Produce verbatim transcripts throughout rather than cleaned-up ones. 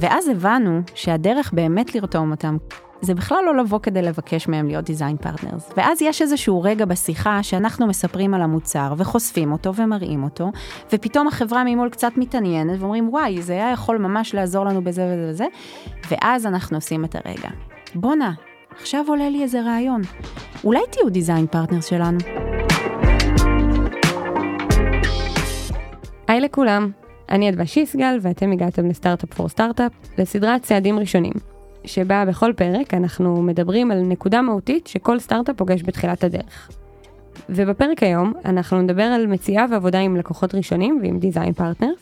ואז הבנו שהדרך באמת לרתום אותם, זה בכלל לא לבוא כדי לבקש מהם להיות דיזיין פרטנרס. ואז יש איזשהו רגע בשיחה שאנחנו מספרים על המוצר, וחושפים אותו ומראים אותו, ופתאום החברה ממול קצת מתעניינת, ואומרים, וואי, זה היה יכול ממש לעזור לנו בזה וזה וזה, ואז אנחנו עושים את הרגע. בונה, עכשיו עולה לי איזה רעיון. אולי תהיו דיזיין פרטנרס שלנו. היי לכולם, אני אדוה שיסגל, ואתם הגעתם לסטארט-אפ פור סטארט-אפ, לסדרת צעדים ראשונים. שבה בכל פרק אנחנו מדברים על נקודה מהותית שכל סטארט-אפ פוגש בתחילת הדרך. ובפרק היום אנחנו נדבר על מציאה ועבודה עם לקוחות ראשונים ועם דיזיין פרטנרס.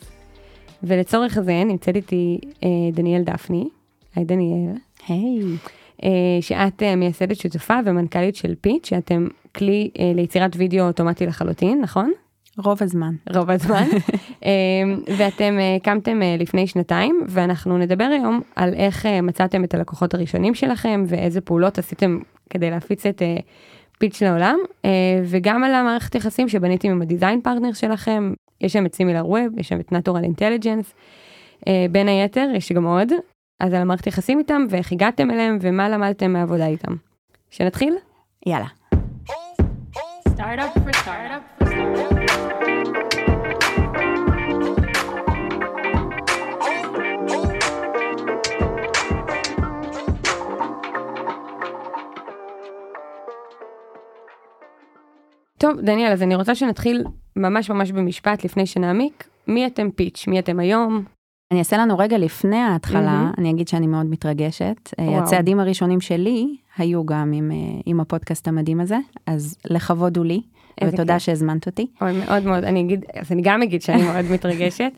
ולצורך זה נמצאת איתי אה, דניאל דפני. היי דניאל. היי. Hey. אה, שאת אה, מייסדת שותפה ומנכ"לית של פיץ' שאתם כלי אה, ליצירת וידאו אוטומטי לחלוטין, נכון? רוב הזמן. רוב הזמן. ואתם קמתם לפני שנתיים, ואנחנו נדבר היום על איך מצאתם את הלקוחות הראשונים שלכם, ואיזה פעולות עשיתם כדי להפיץ את פיץ' לעולם, וגם על המערכת יחסים שבניתם עם הדיזיין פרטנר שלכם, יש שם את סימילר ווב, יש שם את נטורל אינטליג'נס, בין היתר, יש גם עוד, אז על המערכת יחסים איתם, ואיך הגעתם אליהם, ומה למדתם מהעבודה איתם. שנתחיל? יאללה. Startup for startup for startup. טוב, דניאל, אז אני רוצה שנתחיל ממש ממש במשפט לפני שנעמיק. מי אתם פיץ'? מי אתם היום? אני אעשה לנו רגע לפני ההתחלה, אני אגיד שאני מאוד מתרגשת. הצעדים הראשונים שלי היו גם עם הפודקאסט המדהים הזה, אז לכבוד הוא לי, ותודה שהזמנת אותי. מאוד מאוד, אני אגיד, אז אני גם אגיד שאני מאוד מתרגשת,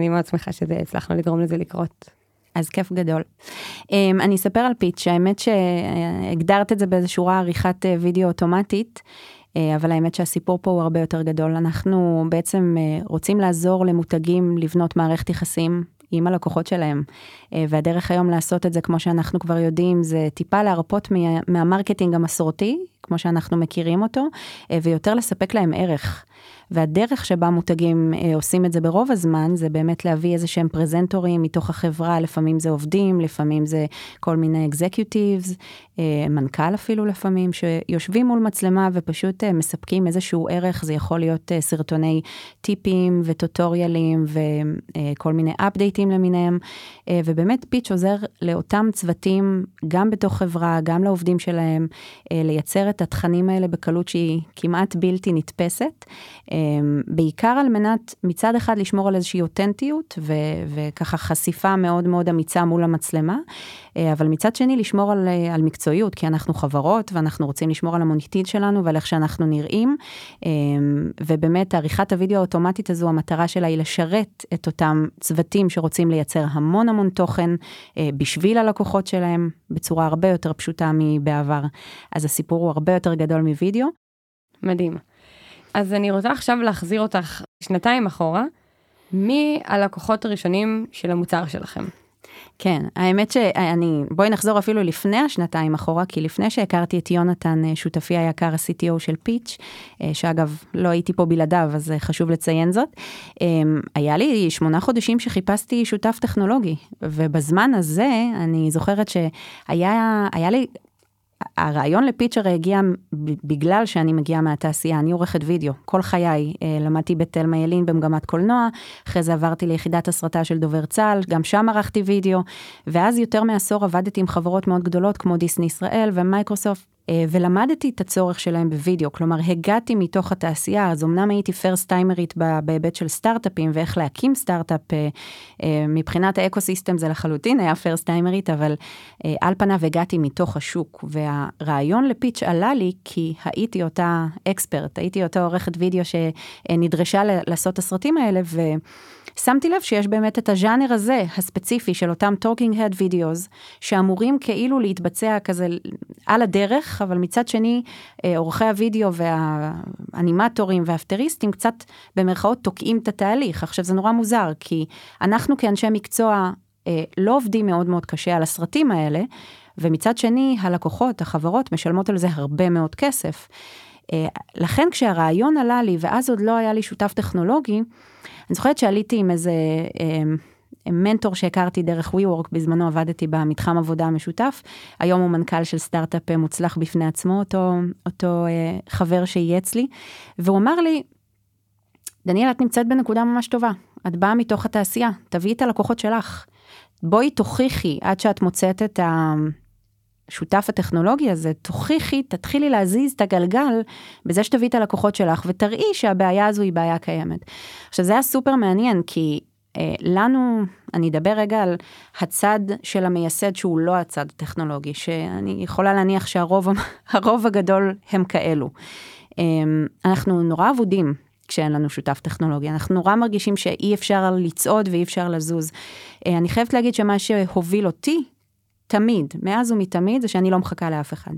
אני מאוד שמחה שהצלחנו לגרום לזה לקרות. אז כיף גדול. אני אספר על פיץ', האמת שהגדרת את זה באיזשהו עריכת וידאו אוטומטית, אבל האמת שהסיפור פה הוא הרבה יותר גדול. אנחנו בעצם רוצים לעזור למותגים לבנות מערכת יחסים עם הלקוחות שלהם, והדרך היום לעשות את זה, כמו שאנחנו כבר יודעים, זה טיפה להרפות מהמרקטינג המסורתי, כמו שאנחנו מכירים אותו, ויותר לספק להם ערך. והדרך שבה מותגים עושים את זה ברוב הזמן, זה באמת להביא איזה שהם פרזנטורים מתוך החברה, לפעמים זה עובדים, לפעמים זה כל מיני אקזקיוטיבס, מנכ"ל אפילו לפעמים, שיושבים מול מצלמה ופשוט מספקים איזשהו ערך, זה יכול להיות סרטוני טיפים וטוטוריאלים וכל מיני אפדייטים למיניהם, ובאמת פיץ' עוזר לאותם צוותים, גם בתוך חברה, גם לעובדים שלהם, לייצר את התכנים האלה בקלות שהיא כמעט בלתי נתפסת, בעיקר על מנת מצד אחד לשמור על איזושהי אותנטיות ו- וככה חשיפה מאוד מאוד אמיצה מול המצלמה, אבל מצד שני לשמור על, על מקצועיות, כי אנחנו חברות ואנחנו רוצים לשמור על המוניטין שלנו ועל איך שאנחנו נראים, ובאמת עריכת הוידאו האוטומטית הזו, המטרה שלה היא לשרת את אותם צוותים שרוצים לייצר המון המון תוכן בשביל הלקוחות שלהם, בצורה הרבה יותר פשוטה מבעבר. אז הסיפור הוא הרבה יותר גדול מוידאו. מדהים. אז אני רוצה עכשיו להחזיר אותך שנתיים אחורה, מי הלקוחות הראשונים של המוצר שלכם? כן, האמת שאני, בואי נחזור אפילו לפני השנתיים אחורה, כי לפני שהכרתי את יונתן, שותפי היקר, ה-סי טי או של פיץ', שאגב, לא הייתי פה בלעדיו, אז חשוב לציין זאת, היה לי שמונה חודשים שחיפשתי שותף טכנולוגי, ובזמן הזה אני זוכרת שהיה היה לי... הרעיון לפיצ'ר הגיע בגלל שאני מגיעה מהתעשייה, אני עורכת וידאו, כל חיי למדתי בתל מיילין במגמת קולנוע, אחרי זה עברתי ליחידת הסרטה של דובר צהל, גם שם ערכתי וידאו, ואז יותר מעשור עבדתי עם חברות מאוד גדולות כמו דיסני ישראל ומייקרוסופט, ולמדתי את הצורך שלהם בווידאו, כלומר הגעתי מתוך התעשייה, אז אמנם הייתי פרסט טיימרית בהיבט של סטארט-אפים, ואיך להקים סטארט-אפ, מבחינת האקוסיסטם זה לחלוטין היה פרסט טיימרית, אבל על פניו הגעתי מתוך השוק, והרעיון לפיץ' עלה לי, כי הייתי אותה אקספרט, הייתי אותה עורכת וידאו שנדרשה לעשות הסרטים האלה, ו... שמתי לב שיש באמת את הז'אנר הזה, הספציפי של אותם talking head videos, שאמורים כאילו להתבצע כזה על הדרך, אבל מצד שני, עורכי הוידאו והאנימטורים והאפטריסטים קצת במרכאות תוקעים את התהליך. עכשיו זה נורא מוזר, כי אנחנו כאנשי מקצוע לא עובדים מאוד מאוד קשה על הסרטים האלה, ומצד שני, הלקוחות, החברות, משלמות על זה הרבה מאוד כסף. לכן כשהרעיון עלה לי, ואז עוד לא היה לי שותף טכנולוגי, אני זוכרת שעליתי עם איזה מנטור שהכרתי דרך WeWork, בזמנו עבדתי במתחם עבודה המשותף, היום הוא מנכ"ל של סטארט-אפ מוצלח בפני עצמו, אותו, אותו אה, חבר שיהיה אצלי, והוא אמר לי, דניאל, את נמצאת בנקודה ממש טובה, את באה מתוך התעשייה, תביאי את הלקוחות שלך, בואי תוכיחי, עד שאת מוצאת את השותף הטכנולוגי הזה, תוכיחי, תתחילי להזיז את הגלגל, בזה שתביאי את הלקוחות שלך, ותראי שהבעיה הזו היא בעיה קיימת. עכשיו, זה היה סופר מעניין, כי לנו, אני אדבר רגע על הצד של המייסד, שהוא לא הצד הטכנולוגי, שאני יכולה להניח שהרוב הרוב הגדול הם כאלו. אנחנו נורא עבודים, כשאין לנו שותף טכנולוגי. אנחנו נורא מרגישים שאי אפשר לצעוד ואי אפשר לזוז. אני חייבת להגיד שמה שהוביל אותי, תמיד, מאז ומתמיד, זה שאני לא מחכה לאף אחד.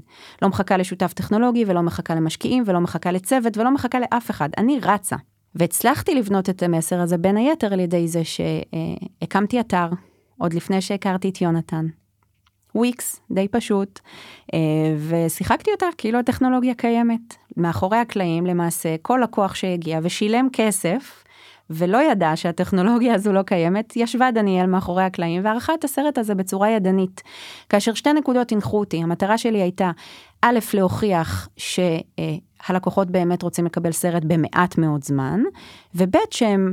לא מחכה לשותף טכנולוגי, ולא מחכה למשקיעים, ולא מחכה לצוות, ולא מחכה לאף אחד. אני רצה. והצלחתי לבנות את המסר הזה בין היתר על ידי זה שהקמתי אתר, עוד לפני שהכרתי את יונתן. וויקס, די פשוט, ושיחקתי אותה, כאילו הטכנולוגיה קיימת. מאחורי הקלעים, למעשה, כל לקוח שהגיע ושילם כסף, ולא ידע שהטכנולוגיה הזו לא קיימת, ישבה דניאל מאחורי הקלעים, וערכה את הסרט הזה בצורה ידנית. כאשר שתי נקודות הנחו אותי, המטרה שלי הייתה, א', להוכיח שהלקוחות באמת רוצים לקבל סרט במעט מאוד זמן, וב' שהם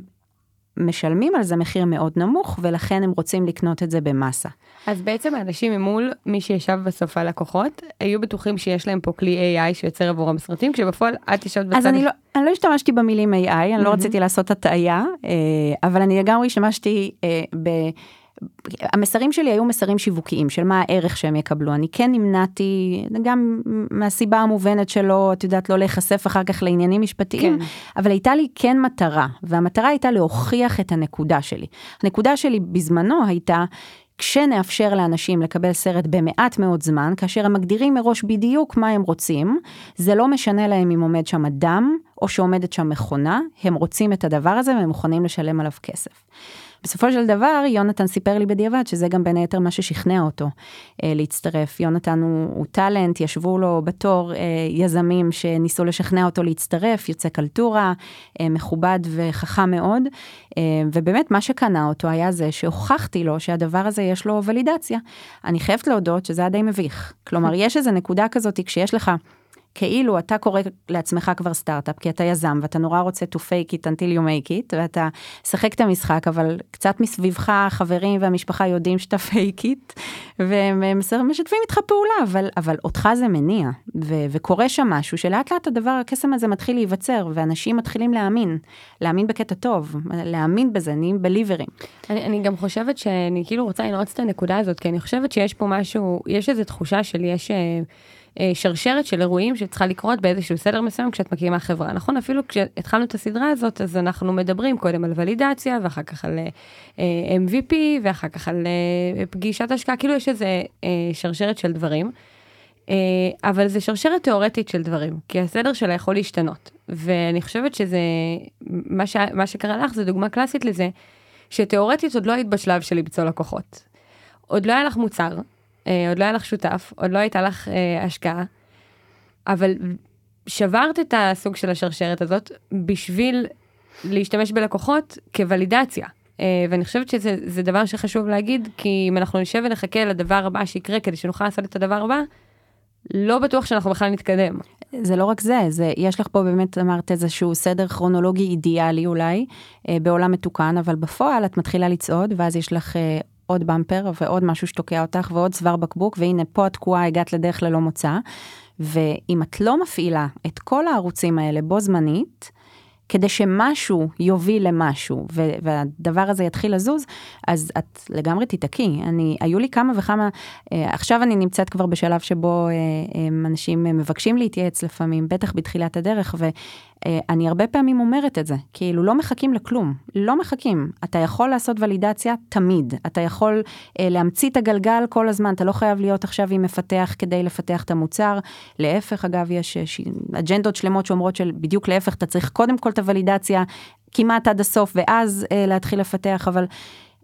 משלמים על זה מחיר מאוד נמוך, ולכן הם רוצים לקנות את זה במסה. אז בעצם האנשים ממול, מי שישב בסוף הלקוחות, היו בטוחים שיש להם פה כלי איי איי שיוצר עבורם סרטים, כשבפועל את ישבת בצד... אז אני לא, אני לא השתמשתי במילים איי איי, אני mm-hmm. לא רציתי לעשות הטעיה, אבל אני לגמרי השתמשתי ב... המסרים שלי היו מסרים שיווקיים, של מה הערך שהם יקבלו. אני כן נמנעתי, גם מהסיבה המובנת שלו, את יודעת, לא להיחשף אחר כך לעניינים משפטיים, כן. אבל הייתה לי כן מטרה, והמטרה הייתה להוכיח את הנקודה שלי. הנקודה שלי בזמנו הייתה, כשנאפשר לאנשים לקבל סרט במעט מאוד זמן, כאשר הם מגדירים מראש בדיוק מה הם רוצים, זה לא משנה להם אם עומד שם אדם, או שעומדת שם מכונה, הם רוצים את הדבר הזה, והם מוכנים לשלם עליו כסף. בסופו של דבר, יונתן סיפר לי בדיעבד, שזה גם בין היתר מה ששכנע אותו אה, להצטרף. יונתן הוא, הוא טלנט, ישבו לו בתור אה, יזמים שניסו לשכנע אותו להצטרף, יוצא קלטורה, אה, מכובד וחכם מאוד, אה, ובאמת מה שקנה אותו היה זה שהוכחתי לו שהדבר הזה יש לו ולידציה. אני חייבת להודות שזה היה די מביך. כלומר, יש איזו נקודה כזאת כשיש לך, כאילו אתה קורא לעצמך כבר סטארט-אפ, כי אתה יזם, ואתה נורא רוצה to fake it until you make it, ואתה שחק את המשחק, אבל קצת מסביבך, החברים והמשפחה יודעים שאתה fake it, והם משתפים איתך פעולה, אבל, אבל אותך זה מניע, ו- וקורה שם משהו, שלאט לאט הדבר, הקסם הזה מתחיל להיווצר, ואנשים מתחילים להאמין, להאמין בקטע טוב, להאמין בזה, נהיים בליברים. אני, אני גם חושבת שאני כאילו רוצה לנעוץ את הנקודה הזאת, כי אני חושבת שיש פה משהו, יש איזו תחושה שלי, יש... שרשרת של אירועים שצריכה לקרות באיזשהו סדר מסוים כשאת מקימה חברה. נכון, אפילו כשהתחלנו את הסדרה הזאת, אז אנחנו מדברים קודם על ולידציה, ואחר כך על אם וי פי, ואחר כך על פגישת השקעה, כאילו יש איזו שרשרת של דברים, אבל זה שרשרת תיאורטית של דברים, כי הסדר שלה יכול להשתנות. ואני חושבת שזה, מה, ש... מה שקרה לך זה דוגמה קלאסית לזה, שתיאורטית עוד לא היית בשלב של למצוא לקוחות. עוד לא היה לך מוצר, עוד לא היה לך שותף, עוד לא הייתה לך השקעה, אבל שברת את הסוג של השרשרת הזאת בשביל להשתמש בלקוחות כוולידציה. ואני חושבת שזה דבר שחשוב להגיד, כי אם אנחנו נשב ונחכה לדבר הבא שיקרה כדי שנוכל לעשות את הדבר הבא, לא בטוח שאנחנו בכלל נתקדם. זה לא רק זה, זה, יש לך פה באמת, אמרת, איזשהו סדר כרונולוגי אידיאלי אולי, בעולם מתוקן, אבל בפועל את מתחילה לצעוד, ואז יש לך עוד במפר ועוד משהו שתוקע אותך ועוד סבר בקבוק, והנה פה התקועה, הגעת לדרך ללא מוצא, ואם את לא מפעילה את כל הערוצים האלה בו זמנית, כדי שמשהו יוביל למשהו, והדבר הזה יתחיל לזוז, אז את לגמרי תתעקי. אני, היו לי כמה וכמה, עכשיו אני נמצאת כבר בשלב שבו אנשים מבקשים להתייעץ לפעמים, בטח בתחילת הדרך, ואני הרבה פעמים אומרת את זה, כאילו לא מחכים לכלום, לא מחכים. אתה יכול לעשות ולידציה תמיד, אתה יכול להמציא את הגלגל כל הזמן, אתה לא חייב להיות עכשיו עם מפתח כדי לפתח את המוצר, להפך, אגב, יש אג'נדות שלמות שאומרות שבדיוק להפך, אתה צריך קודם כל את הוולידציה, כמעט עד הסוף, ואז אה, להתחיל לפתח, אבל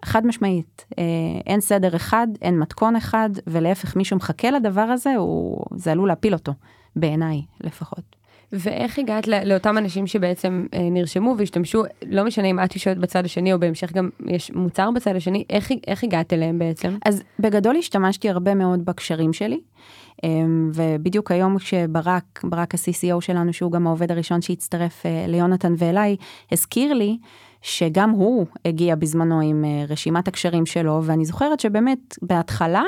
חד משמעית, אה, אין סדר אחד, אין מתכון אחד, ולהפך מישהו מחכה לדבר הזה, הוא, זה עלול להפיל אותו, בעיניי לפחות. ואיך הגעת לאותם אנשים שבעצם נרשמו והשתמשו, לא משנה אם את יושבת בצד השני, או בהמשך גם יש מוצר בצד השני, איך, איך הגעת אליהם בעצם? אז בגדול השתמשתי הרבה מאוד בקשרים שלי, ובדיוק היום שברק, ברק ה-סי סי או שלנו, שהוא גם העובד הראשון שהצטרף ליונתן ואליי, הזכיר לי, שגם הוא הגיע בזמנו עם רשימת הקשרים שלו, ואני זוכרת שבאמת בהתחלה,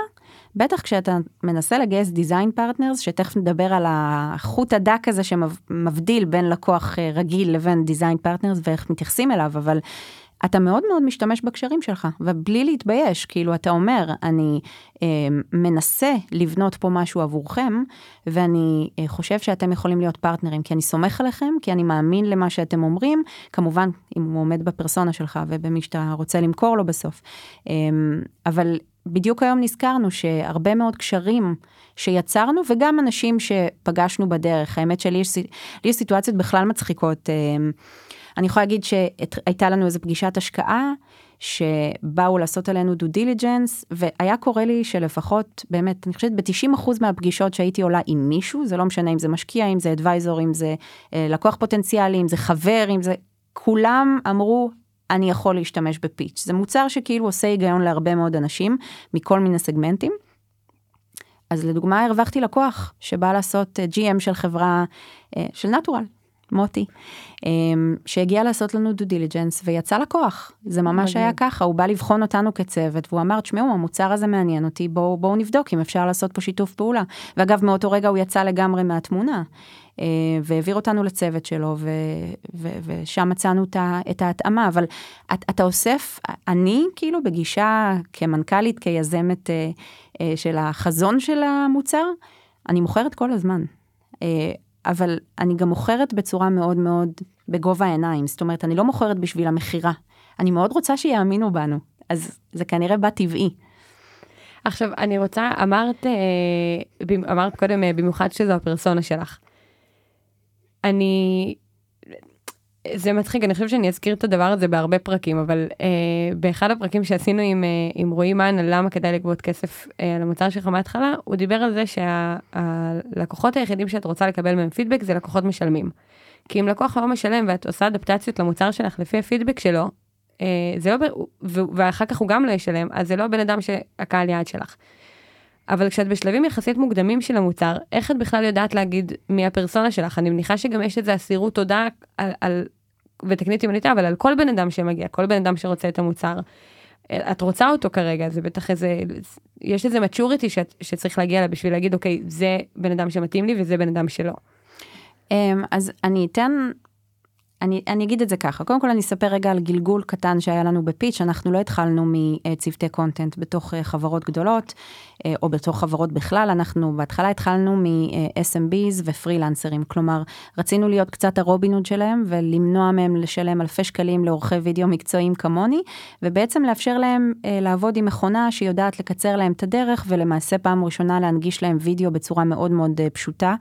בטח כשאתה מנסה לגייס דיזיין פרטנרס, שתכף נדבר על החוט הדק הזה שמבדיל בין לקוח רגיל לבין דיזיין פרטנרס, ואיך מתייחסים אליו, אבל אתה מאוד מאוד משתמש בקשרים שלך, ובלי להתבייש, כאילו אתה אומר, אני אה, מנסה לבנות פה משהו עבורכם, ואני אה, חושב שאתם יכולים להיות פרטנרים, כי אני סומך עליכם, כי אני מאמין למה שאתם אומרים, כמובן, אם הוא עומד בפרסונה שלך, ובמי שאתה רוצה למכור לו בסוף. אה, אבל בדיוק היום נזכרנו שהרבה מאוד קשרים שיצרנו, וגם אנשים שפגשנו בדרך, האמת שלי יש סיטואציות בכלל מצחיקות, אה, אני יכולה להגיד שהייתה לנו איזו פגישת השקעה, שבאו לעשות עלינו דו דיליג'נס, והיה קורה לי שלפחות, באמת, אני חושבת, ב-תשעים אחוז מהפגישות שהייתי עולה עם מישהו, זה לא משנה אם זה משקיע, אם זה אדוויזור, אם זה לקוח פוטנציאלי, אם זה חבר, אם זה... כולם אמרו, אני יכול להשתמש בפיץ'. זה מוצר שכאילו עושה היגיון להרבה מאוד אנשים, מכל מיני סגמנטים. אז לדוגמה, הרווחתי לקוח, שבא לעשות ג'י אם של חברה, של נטורל. מוטי, שהגיע לעשות לנו דו דיליג'נס, ויצא לקוח. זה ממש היה ככה, הוא בא לבחון אותנו כצוות, והוא אמר, תשמעו, המוצר הזה מעניין אותי, בואו, בואו נבדוק אם אפשר לעשות פה שיתוף פעולה. ואגב, מאותו רגע הוא יצא לגמרי מהתמונה, והעביר אותנו לצוות שלו, ושם מצאנו את ההתאמה. אבל אתה אוסף, אני כאילו בגישה כמנכ"לית, כיזמת של החזון של המוצר, אני מוכרת כל הזמן. אבל אני גם מוכרת בצורה מאוד מאוד בגובה העיניים, זאת אומרת, אני לא מוכרת בשביל המחירה, אני מאוד רוצה שיאמינו בנו, אז זה כנראה בא טבעי. עכשיו, אני רוצה, אמרת, אמרת קודם, במיוחד שזו הפרסונה שלך. אני, זה מצחיק, אני חושב שאני אזכיר את הדבר הזה בהרבה פרקים, אבל באחד הפרקים שעשינו עם, עם רועי מן, על למה כדאי לגבות כסף על המוצר שלך מההתחלה, הוא דיבר על זה שהלקוחות היחידים שאת רוצה לקבל מהם פידבק, זה לקוחות משלמים. כי אם לקוח לא משלם, ואת עושה אדפטציות למוצר שלך לפי הפידבק שלו, זה לא, ואחר כך הוא גם לא ישלם, אז זה לא בן אדם שהקהל יעד שלך. אבל כשאת בשלבים יחסית מוקדמים של המוצר, איך את בכלל יודעת להגיד מי הפרסונה שלך? אני מניחה שגם יש את זה אסירות תודה על, על, ותקנית ימניתה, אבל על כל בן אדם שמגיע, כל בן אדם שרוצה את המוצר, את רוצה אותו כרגע, זה בטח איזה, יש איזה maturity שאת, שצריך להגיע לה בשביל להגיד, אוקיי, זה בן אדם שמתאים לי וזה בן אדם שלא. אז אני אתן... אני, אני אגיד את זה ככה. קודם כל, אני אספר רגע על גלגול קטן שהיה לנו בפיץ'. אנחנו לא התחלנו מצוותי קונטנט בתוך חברות גדולות, או בתוך חברות בכלל. אנחנו בהתחלה התחלנו מ-אס אם ביז ופרילנסרים. כלומר, רצינו להיות קצת הרובינוד שלהם, ולמנוע מהם לשלם אלפי שקלים לאורכי וידאו מקצועיים כמוני, ובעצם לאפשר להם לעבוד עם מכונה שיודעת לקצר להם את הדרך, ולמעשה פעם ראשונה להנגיש להם וידאו בצורה מאוד מאוד פשוטה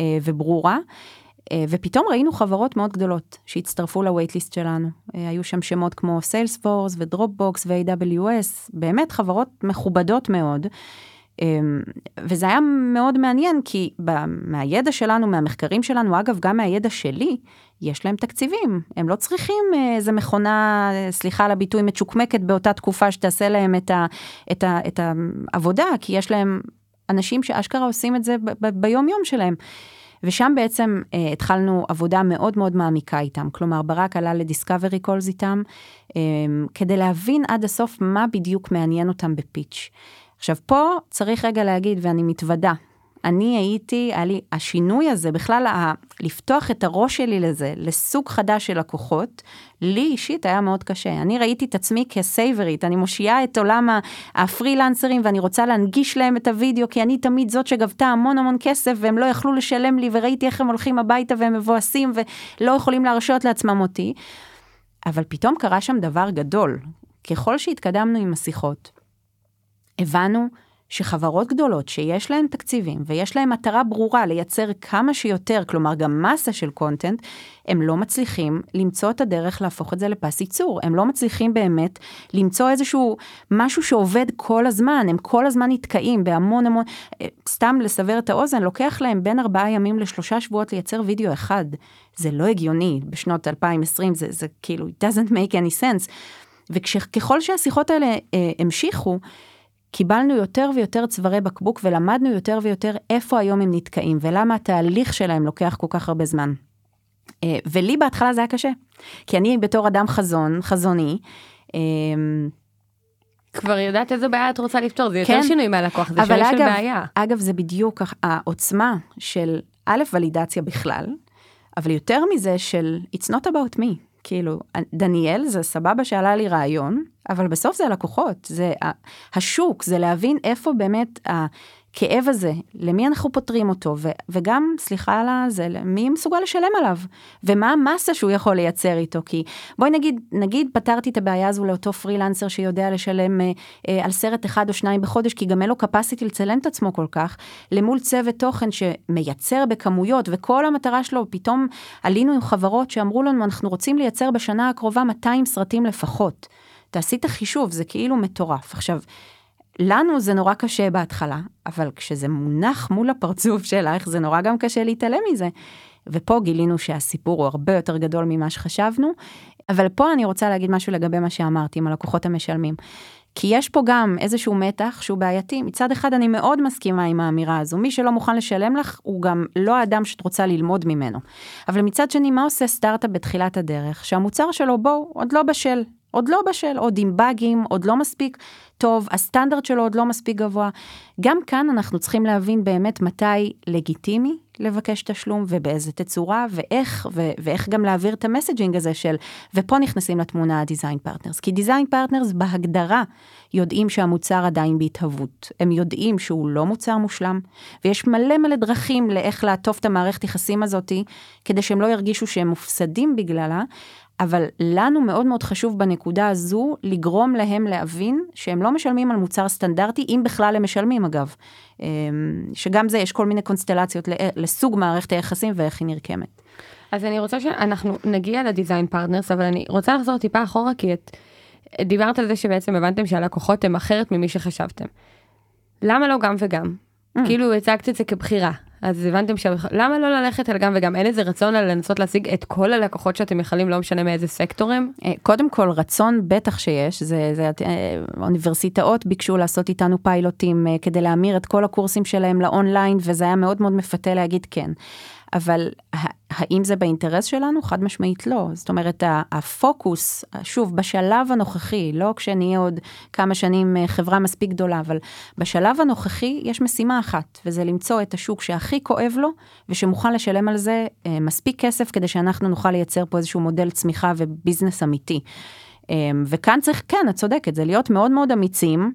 וברורה. ופתאום ראינו חברות מאוד גדולות שהצטרפו לווייטליסט שלנו. היו שם שמות כמו סיילספורס ודרופבוקס ו-איי דאבליו אס, באמת חברות מכובדות מאוד. וזה היה מאוד מעניין, כי מהידע שלנו, מהמחקרים שלנו, אגב גם מהידע שלי, יש להם תקציבים. הם לא צריכים איזו מכונה, סליחה על הביטוי, מצ'וקמקת באותה תקופה שתעשה להם את ה, את ה, את העבודה, כי יש להם אנשים שאשכרה עושים את זה ב- ב- ביום-יום שלהם. ושם בעצם אה, התחלנו עבודה מאוד מאוד מעמיקה איתם, כלומר ברק עלה לדיסקאברי קולס איתם, אה, כדי להבין עד הסוף מה בדיוק מעניין אותם בפיץ'. עכשיו פה צריך רגע להגיד, ואני מתוודה, אני הייתי, לי, השינוי הזה, בכלל ה, לפתוח את הראש שלי לזה, לסוג חדש של לקוחות, לי אישית היה מאוד קשה. אני ראיתי את עצמי כסייברית, אני מושיעה את עולם הפרילנסרים, ואני רוצה להנגיש להם את הוידאו, כי אני תמיד זאת שגבתה המון המון כסף, והם לא יכלו לשלם לי, וראיתי איך הם הולכים הביתה, והם מבואסים, ולא יכולים להרשות לעצמם אותי. אבל פתאום קרה שם דבר גדול. ככל שהתקדמנו עם השיחות, הבנו שחברות גדולות שיש להן תקציבים, ויש להן מטרה ברורה לייצר כמה שיותר, כלומר גם מסה של קונטנט, הם לא מצליחים למצוא את הדרך להפוך את זה לפס ייצור. הם לא מצליחים באמת למצוא איזשהו משהו שעובד כל הזמן. הם כל הזמן נתקעים בהמון המון, סתם לסבר את האוזן, לוקח להם בין ארבעה ימים לשלושה שבועות לייצר וידאו אחד. זה לא הגיוני בשנות אלפיים עשרים, זה, זה כאילו, it doesn't make any sense. וככל שהשיחות האלה אה, המשיכו, קיבלנו יותר ויותר צווארי בקבוק, ולמדנו יותר ויותר איפה היום הם נתקעים, ולמה התהליך שלהם לוקח כל כך הרבה זמן. ולי בהתחלה זה היה קשה, כי אני בתור אדם חזון, חזוני, כבר יודעת איזו בעיה את רוצה לפתור, זה יותר שינוי מהלקוח, זה שינוי של בעיה. אגב, זה בדיוק העוצמה של א' ולידציה בכלל, אבל יותר מזה של it's not about me. כאילו, דניאל זה סבבה שעלה לי רעיון, אבל בסוף זה הלקוחות, זה השוק, זה להבין איפה באמת הכאב הזה, למי אנחנו פותרים אותו, ו- וגם, סליחה עלה, זה מי מסוגל לשלם עליו, ומה המסה שהוא יכול לייצר איתו, כי בואי נגיד, נגיד פתרתי את הבעיה הזו לאותו פרילנסר שיודע לשלם אה, אה, על סרט אחד או שניים בחודש, כי גם אין לו קפסיטי לצלם את עצמו כל כך, למול צוות תוכן שמייצר בכמויות, וכל המטרה שלו, פתאום עלינו עם חברות שאמרו לנו, אנחנו רוצים לייצר בשנה הקרובה מאתיים סרטים לפחות, תעשי את החישוב, זה כאילו מטורף. עכשיו, לנו זה נורא קשה בהתחלה, אבל כשזה מונח מול הפרצוף שלך, זה נורא גם קשה להתעלם מזה. ופה גילינו שהסיפור הוא הרבה יותר גדול ממה שחשבנו, אבל פה אני רוצה להגיד משהו לגבי מה שאמרתי, עם הלקוחות המשלמים. כי יש פה גם איזשהו מתח שהוא בעייתי. מצד אחד אני מאוד מסכימה עם האמירה הזו, מי שלא מוכן לשלם לך, הוא גם לא האדם שאת רוצה ללמוד ממנו. אבל מצד שני, מה עושה סטארט-אפ בתחילת הדרך? שהמוצר שלו בו עוד לא בשל. עוד לא בשל, עוד עם באגים, עוד לא מספיק טוב, הסטנדרט שלו עוד לא מספיק גבוה. גם כאן אנחנו צריכים להבין באמת מתי לגיטימי לבקש תשלום, ובאיזה תצורה, ואיך, ו- ואיך גם להעביר את המסג'ינג הזה של, ופה נכנסים לתמונה הדיזיין פרטנרס, כי דיזיין פרטנרס בהגדרה יודעים שהמוצר עדיין בהתהוות, הם יודעים שהוא לא מוצר מושלם, ויש מלא מלא דרכים לאיך לעטוף את המערכת יחסים הזאת, כדי שהם לא ירגישו שהם מופסדים בגללה, אבל לנו מאוד מאוד חשוב בנקודה הזו לגרום להם להבין שהם לא משלמים על מוצר סטנדרטי, אם בכלל הם משלמים אגב. שגם זה יש כל מיני קונסטלציות לסוג מערכת היחסים ואיך היא נרקמת. אז אני רוצה שאנחנו נגיע לדיזיין פרטנרס, אבל אני רוצה לחזור טיפה אחורה, כי את דיברת על זה שבעצם הבנתם שהלקוחות הם אחרת ממי שחשבתם. למה לא גם וגם? כאילו הצגת את זה כבחירה. אז הבנתם שלמה לא ללכת על גם וגם, אין איזה רצון לנסות להשיג את כל הלקוחות שאתם יכולים, לא משנה מאיזה סקטורים? קודם כל, רצון בטח שיש, זה, זה, אוניברסיטאות ביקשו לעשות איתנו פיילוטים כדי להמיר את כל הקורסים שלהם לאונליין, וזה היה מאוד מאוד מפתה להגיד כן. אבל האם זה באינטרס שלנו? חד משמעית לא. זאת אומרת, הפוקוס, שוב, בשלב הנוכחי, לא כשנהיה עוד כמה שנים חברה מספיק גדולה, אבל בשלב הנוכחי יש משימה אחת, וזה למצוא את השוק שהכי כואב לו, ושמוכן לשלם על זה מספיק כסף, כדי שאנחנו נוכל לייצר פה איזשהו מודל צמיחה וביזנס אמיתי. וכאן צריך, כן, את צודקת, זה להיות מאוד מאוד אמיצים,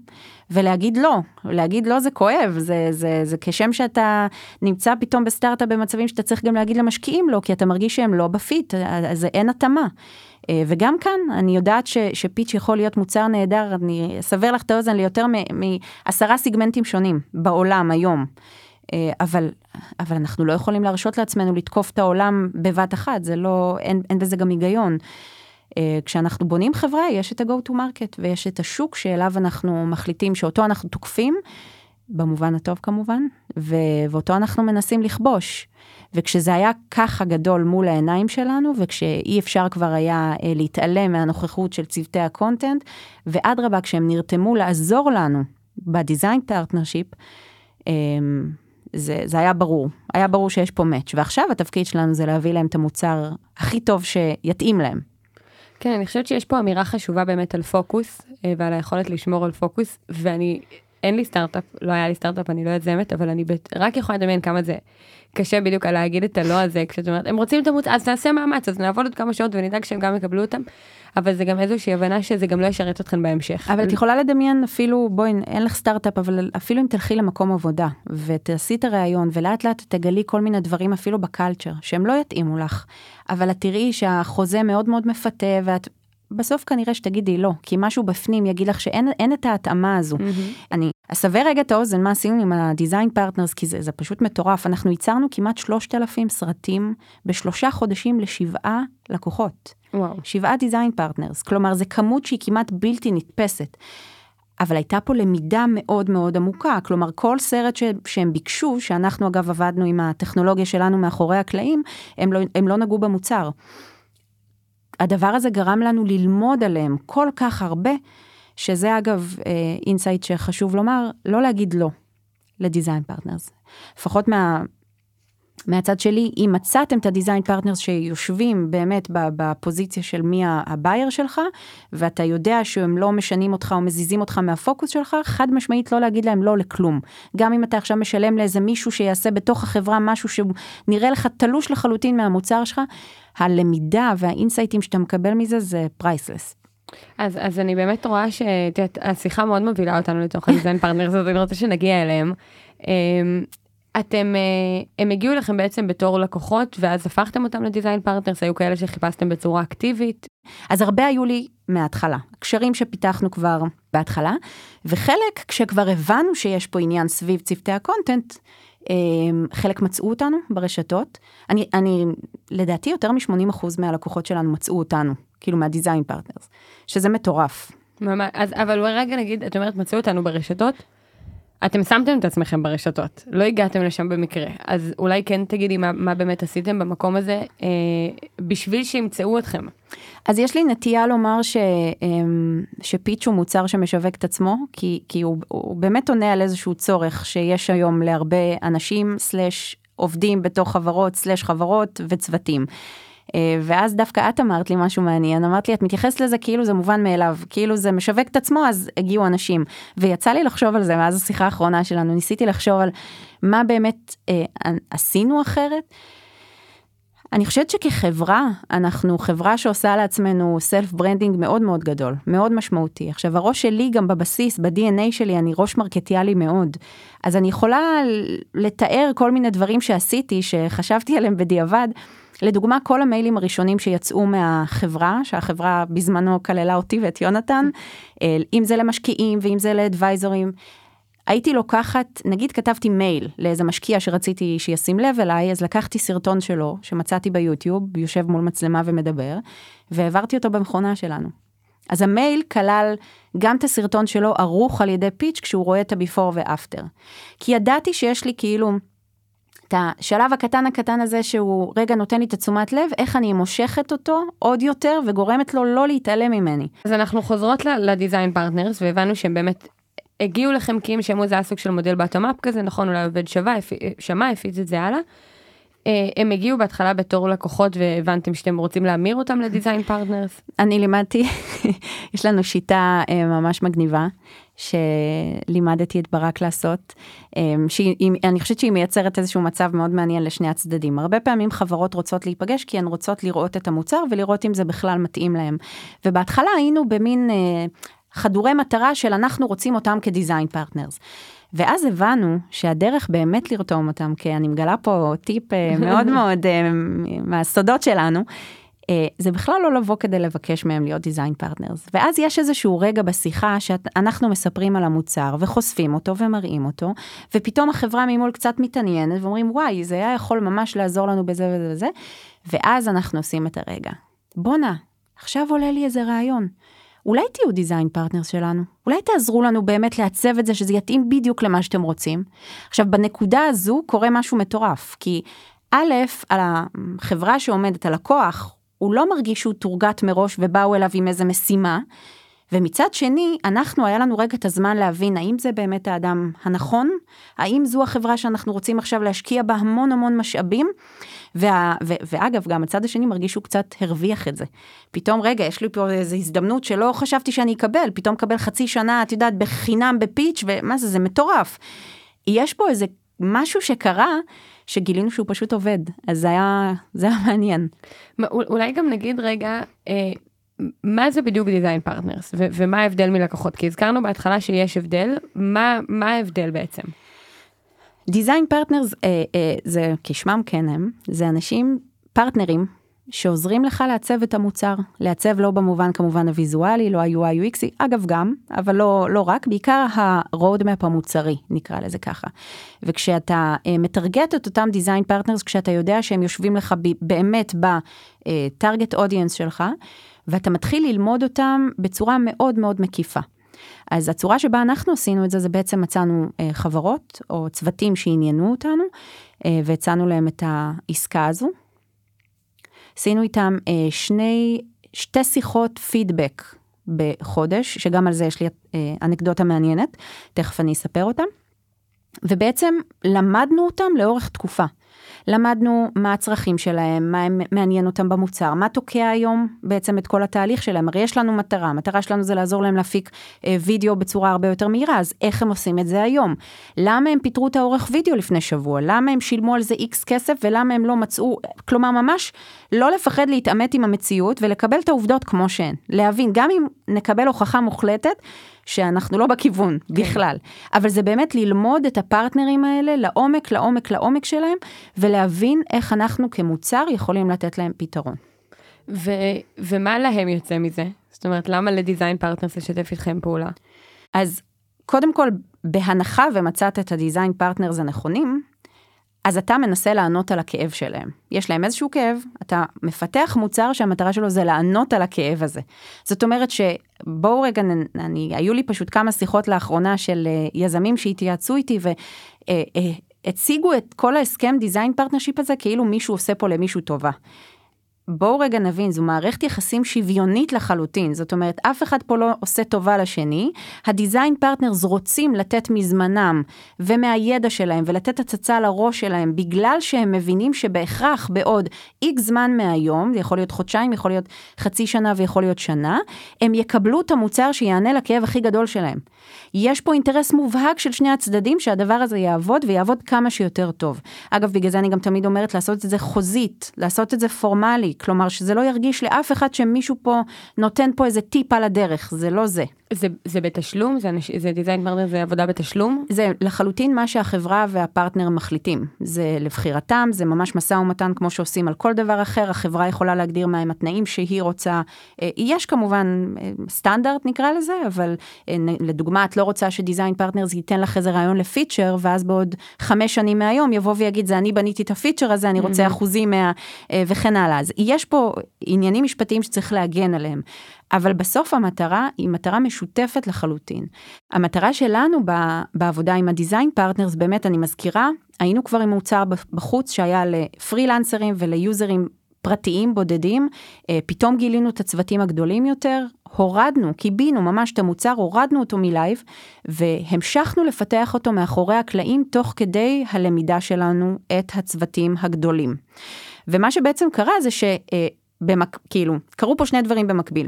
ולהגיד לא, להגיד לא זה כואב, זה, זה, זה כשם שאתה נמצא פתאום בסטארט-אפ במצבים שאתה צריך גם להגיד למשקיעים לא, כי אתה מרגיש שהם לא בפית, אז אין התאמה. וגם כאן, אני יודעת ש, שפיץ' יכול להיות מוצר נהדר, אני אסבר לך את האוזן ליותר מעשרה סיגמנטים שונים בעולם היום. אבל, אבל אנחנו לא יכולים להרשות לעצמנו לתקוף את העולם בבת אחת, זה לא, אין, אין בזה גם היגיון. כשאנחנו בונים חברה, יש את ה-go to market, ויש את השוק שאליו אנחנו מחליטים שאותו אנחנו תוקפים, במובן הטוב כמובן, ואותו אנחנו מנסים לכבוש. וכשזה היה ככה גדול מול העיניים שלנו, וכשאי אפשר כבר היה להתעלם מהנוכחות של צוותי הקונטנט, ועד רבה כשהם נרתמו לעזור לנו בדיזיין פרטנרשיפ, זה, זה היה ברור. היה ברור שיש פה מאץ', ועכשיו התפקיד שלנו זה להביא להם את המוצר הכי טוב שיתאים להם. כן, אני חושבת שיש פה אמירה חשובה באמת על פוקוס, ועל היכולת לשמור על פוקוס, ואני, אין לי סטארט-אפ, לא היה לי סטארט-אפ, אני לא יזמת, אבל אני רק יכולה לדמיין כמה זה קשה בדיוק על להגיד את הלא הזה, כשאת אומרת, הם רוצים את המוצר, אז נעשה מאמץ, אז נעבוד עוד כמה שעות ונדאג שהם גם יקבלו אותם, אבל זה גם איזושהי הבנה שזה גם לא ישרת אתכם בהמשך. אבל את יכולה לדמיין אפילו, בואי, אין לך סטארט-אפ, אבל אפילו אם תלכי למקום עבודה, ותעשי את הרעיון, ולאט לאט תגלי כל מיני דברים אפילו בקלצ'ר, שהם לא יתאימו לך, אבל את תראי שהחוזה מאוד מאוד מפתה, ואת בסוף כנראה שתגידי לא, כי משהו בפנים יגיד לך שאין את ההתאמה הזו. אני אסבר רגע את האוזן, מה עשינו עם הדיזיין פרטנרס, כי זה פשוט מטורף. אנחנו ייצרנו כמעט שלושת אלפים סרטים בשלושה חודשים לשבעה לקוחות. שבעה דיזיין פרטנרס. כלומר, זה כמות שהיא כמעט בלתי נתפסת. אבל הייתה פה למידה מאוד מאוד עמוקה, כלומר כל סרט ש... שהם ביקשו, שאנחנו אגב עבדנו עם הטכנולוגיה שלנו מאחורי הקלעים, הם לא, הם לא נגעו במוצר. הדבר הזה גרם לנו ללמוד עליהם כל כך הרבה, שזה אגב אינסייט שחשוב לומר, לא להגיד לא לדיזיין פרטנרס. לפחות מה... מהצד שלי, אם מצאתם את הדיזיין פרטנרס שיושבים באמת בפוזיציה של מי הבייר שלך, ואתה יודע שהם לא משנים אותך או מזיזים אותך מהפוקוס שלך, חד משמעית לא להגיד להם לא לכלום. גם אם אתה עכשיו משלם לאיזה מישהו שיעשה בתוך החברה משהו שנראה לך תלוש לחלוטין מהמוצר שלך, הלמידה והאינסייטים שאתה מקבל מזה זה פרייסלס. אז, אז אני באמת רואה שהשיחה מאוד מובילה אותנו לתוך הדיזיין פרטנרס, אז אני רוצה שנגיע אליהם. אתם, הם הגיעו לכם בעצם בתור לקוחות, ואז הפכתם אותם לדיזיין פרטנרס, היו כאלה שחיפשתם בצורה אקטיבית. אז הרבה היו לי מההתחלה, קשרים שפיתחנו כבר בהתחלה, וחלק כשכבר הבנו שיש פה עניין סביב צוותי הקונטנט, חלק מצאו אותנו ברשתות. אני, אני, לדעתי יותר מ-שמונים אחוז מהלקוחות שלנו מצאו אותנו, כאילו מהדיזיין פרטנרס, שזה מטורף. ממש, אז, אבל רגע נגיד, את אומרת מצאו אותנו ברשתות? אתם שמתם את עצמכם ברשתות, לא הגעתם לשם במקרה, אז אולי כן תגידי מה, מה באמת עשיתם במקום הזה, אה, בשביל שימצאו אתכם. אז יש לי נטייה לומר ש, אה, שפיץ' הוא מוצר שמשווק את עצמו, כי, כי הוא, הוא באמת עונה על איזשהו צורך שיש היום להרבה אנשים, סלש עובדים בתוך חברות, סלש חברות וצוותים. ואז דווקא את אמרת לי משהו מעניין, אמרת לי, את מתייחסת לזה כאילו זה מובן מאליו, כאילו זה משווק את עצמו, אז הגיעו אנשים, ויצא לי לחשוב על זה, מאז השיחה האחרונה שלנו, ניסיתי לחשוב על מה באמת אה, עשינו אחרת. אני חושבת שכחברה, אנחנו חברה שעושה לעצמנו סלף ברנדינג מאוד מאוד גדול, מאוד משמעותי. עכשיו, הראש שלי גם בבסיס, ב-די אן איי שלי, אני ראש מרקטיאלי מאוד. אז אני יכולה לתאר כל מיני דברים שעשיתי, שחשבתי עליהם בדיעבד, לדוגמה, כל המיילים הראשונים שיצאו מהחברה, שהחברה בזמנו כללה אותי ואת יונתן, אם זה למשקיעים ואם זה לאדוויזורים, הייתי לוקחת, נגיד כתבתי מייל לאיזה משקיע שרציתי שישים לב אליי, אז לקחתי סרטון שלו, שמצאתי ביוטיוב, יושב מול מצלמה ומדבר, והעברתי אותו במכונה שלנו. אז המייל כלל גם את הסרטון שלו ערוך על ידי פיץ' כשהוא רואה את הביפור ואפטר. כי ידעתי שיש לי כאילו... את השלב הקטן הקטן הזה שהוא רגע נותן לי את תשומת לב, איך אני מושכת אותו עוד יותר וגורמת לו לא להתעלם ממני. אז אנחנו חוזרות לדיזיין פרטנרס והבנו שהם באמת הגיעו לכם כי הם שמו זה הסוג של מודל באטומאפ כזה, נכון, אולי עובד שווה, שמע, הפיץ את זה הלאה. הם הגיעו בהתחלה בתור לקוחות והבנתם שאתם רוצים להמיר אותם לדיזיין פרטנרס? אני לימדתי, יש לנו שיטה ממש מגניבה. שלימדתי את ברק לעשות, שאני חושבת שהיא מייצרת איזשהו מצב מאוד מעניין לשני הצדדים. הרבה פעמים חברות רוצות להיפגש, כי הן רוצות לראות את המוצר, ולראות אם זה בכלל מתאים להם. ובהתחלה היינו במין חדורי מטרה של אנחנו רוצים אותם כדיזיין פרטנרס. ואז הבנו שהדרך באמת לרתום אותם, כי אני מגלה פה טיפ מאוד מאוד מהסודות שלנו, זה בכלל לא לבוא כדי לבקש מהם להיות דיזיין פרטנרס. ואז יש איזשהו רגע בשיחה שאנחנו מספרים על המוצר, וחושפים אותו ומראים אותו, ופתאום החברה ממול קצת מתעניינת, ואומרים, וואי, זה היה יכול ממש לעזור לנו בזה וזה וזה, ואז אנחנו עושים את הרגע. בונה, עכשיו עולה לי איזה רעיון. אולי תהיו דיזיין פרטנרס שלנו? אולי תעזרו לנו באמת לעצב את זה, שזה יתאים בדיוק למה שאתם רוצים? עכשיו, בנקודה הזו קורה משהו מטורף, כי א', על החברה שעומדת, הלקוח, הוא לא מרגיש שהוא תורגת מראש ובאו אליו עם איזה משימה, ומצד שני, אנחנו, היה לנו רגע את הזמן להבין, האם זה באמת האדם הנכון, האם זו החברה שאנחנו רוצים עכשיו להשקיע בה המון המון משאבים, וה, ו, ואגב, גם הצד השני מרגיש שהוא קצת הרוויח את זה. פתאום, רגע, יש לי פה איזו הזדמנות שלא חשבתי שאני אקבל, פתאום קבל חצי שנה, את יודעת, בחינם, בפיץ' ומה זה, זה מטורף. יש פה איזה משהו שקרה, שגילינו שהוא פשוט עובד, אז זה היה, זה היה מעניין. אולי גם נגיד רגע, אה, מה זה בדיוק דיזיין פרטנרס, ו- ומה ההבדל מלקוחות? כי הזכרנו בהתחלה שיש הבדל, מה, מה ההבדל בעצם? דיזיין פרטנרס, אה, אה, זה כשמם כן הם, זה אנשים, פרטנרים, שעוזרים לך לעצב את המוצר, לעצב לא במובן כמובן הוויזואלי, לא ה-יו איי יו אקס, אגב גם, אבל לא, לא רק, בעיקר ה-roadmap המוצרי, נקרא לזה ככה. וכשאתה מתרגט את אותם design partners, כשאתה יודע שהם יושבים לך באמת ב-target audience שלך, ואתה מתחיל ללמוד אותם בצורה מאוד מאוד מקיפה. אז הצורה שבה אנחנו עשינו את זה, זה בעצם מצאנו חברות או צוותים שעניינו אותנו, והצענו להם את העסקה הזו. עשינו איתם שני, שתי שיחות פידבק בחודש, שגם על זה יש לי אנקדוטה מעניינת, תכף אני אספר אותם. ובעצם למדנו אותם לאורך תקופה. למדנו מה הצרכים שלהם, מה מעניין אותם במוצר, מה תוקע היום בעצם את כל התהליך שלהם. הרי יש לנו מטרה, המטרה שלנו זה לעזור להם להפיק וידאו בצורה הרבה יותר מהירה, אז איך הם עושים את זה היום? למה הם פיתרו את האורך וידאו לפני שבוע? למה הם שילמו על זה איקס כסף ולמה הם לא מצאו, כלומר ממש לא לפחד להתעמת עם המציאות ולקבל את העובדות כמו שהן, להבין, גם אם נקבל הוכחה מוחלטת, שאנחנו לא בכיוון בכלל, אבל זה באמת ללמוד את הפרטנרים האלה לעומק, לעומק, לעומק שלהם, ולהבין איך אנחנו כמוצר יכולים לתת להם פתרון. ו- ומה להם יוצא מזה? זאת אומרת, למה לדיזיין פרטנר שתף איתכם פעולה? אז קודם כל, בהנחה ומצאת את הדיזיין פרטנר זה נכונים, אז אתה מנסה לענות על הכאב שלהם. יש להם איזשהו כאב, אתה מפתח מוצר שהמטרה שלו זה לענות על הכאב הזה. זאת אומרת שבואו רגע, אני, היו לי פשוט כמה שיחות לאחרונה של יזמים שהתייעצו איתי והציגו את כל ההסכם דיזיין פרטנרשיפ הזה, כאילו מישהו עושה פה למישהו טובה. בואו רגע נבין, זו מערכת יחסים שוויונית לחלוטין, זאת אומרת, אף אחד פה לא עושה טובה לשני, הדיזיין פרטנרס רוצים לתת מזמנם ומהידע שלהם, ולתת הצצה לראש שלהם, בגלל שהם מבינים שבהכרח בעוד איקס זמן מהיום, זה יכול להיות חודשיים, יכול להיות חצי שנה ויכול להיות שנה, הם יקבלו את המוצר שיענה לכאב הכי גדול שלהם. יש פה אינטרס מובהק של שני הצדדים, שהדבר הזה יעבוד ויעבוד כמה שיותר טוב. אגב, בגלל זה אני גם תמיד אומרת, לעשות את זה חוזית, לעשות את זה פורמלי, כלומר שזה לא ירגיש לאף אחד שמישהו פה נותן פה איזה טיפ על הדרך, זה לא זה. זה, זה בתשלום? זה, זה דיזיין פרטנר, זה עבודה בתשלום? זה לחלוטין מה שהחברה והפרטנר מחליטים. זה לבחירתם, זה ממש מסע ומתן כמו שעושים על כל דבר אחר, החברה יכולה להגדיר מהם התנאים שהיא רוצה. יש כמובן סטנדרט נקרא לזה, אבל לדוגמה את לא רוצה שדיזיין פרטנר זה ייתן לך איזה רעיון לפיצ'ר, ואז בעוד חמש שנים מהיום יבוא ויגיד, זה אני בניתי את הפיצ'ר הזה, אני רוצה אחוזים מה... וכן הלאה. אז יש פה עניינים משפטיים שצריך להגן עליהם. אבל בסוף המטרה היא מטרה משותפת לחלוטין. המטרה שלנו בעבודה עם הדיזיין פרטנרס, באמת אני מזכירה, היינו כבר עם מוצר בחוץ שהיה לפרילנסרים וליוזרים פרטיים בודדים, פתאום גילינו את הצוותים הגדולים יותר, הורדנו, קיבינו ממש את המוצר, הורדנו אותו מלייב, והמשכנו לפתח אותו מאחורי הקלעים, תוך כדי הלמידה שלנו את הצוותים הגדולים. ומה שבעצם קרה זה ש, כאילו, קרו פה שני דברים במקביל.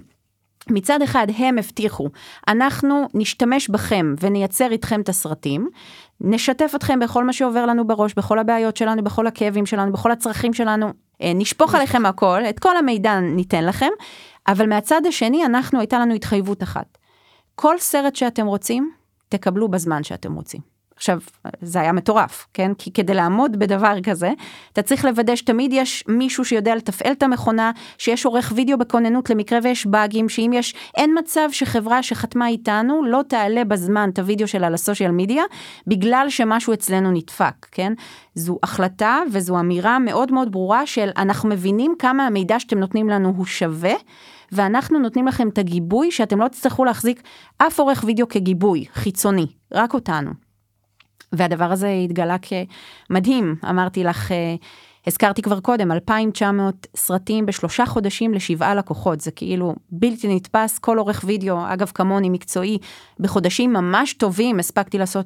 מצד אחד הם הבטיחו, אנחנו נשתמש בכם ונייצר איתכם את הסרטים, נשתף אתכם בכל מה שעובר לנו בראש, בכל הבעיות שלנו, בכל הכאבים שלנו, בכל הצרכים שלנו, נשפוך עליכם הכל, את כל המידע ניתן לכם, אבל מהצד השני אנחנו, הייתה לנו התחייבות אחת. כל סרט שאתם רוצים, תקבלו בזמן שאתם רוצים. עכשיו, זה היה מטורף, כן? כי כדי לעמוד בדבר כזה, אתה צריך לוודא שתמיד יש מישהו שיודע לתפעל את המכונה, שיש עורך וידאו בכוננות למקרה ויש באגים, שאם יש, אין מצב שחברה שחתמה איתנו, לא תעלה בזמן את הוידאו שלה לסושיאל מדיה, בגלל שמשהו אצלנו נדפק, כן? זו החלטה וזו אמירה מאוד מאוד ברורה של, אנחנו מבינים כמה המידע שאתם נותנים לנו הוא שווה, ואנחנו נותנים לכם את הגיבוי, שאתם לא תצטרכו להחזיק אף עורך וידאו כגיבוי, חיצוני, רק אותנו. והדבר הזה התגלה כמדהים, אמרתי לך, הזכרתי כבר קודם, אלפיים תשע מאות סרטים בשלושה חודשים לשבעה לקוחות, זה כאילו בלתי נתפס, כל עורך וידאו, אגב כמוני מקצועי, בחודשים ממש טובים, הספקתי לעשות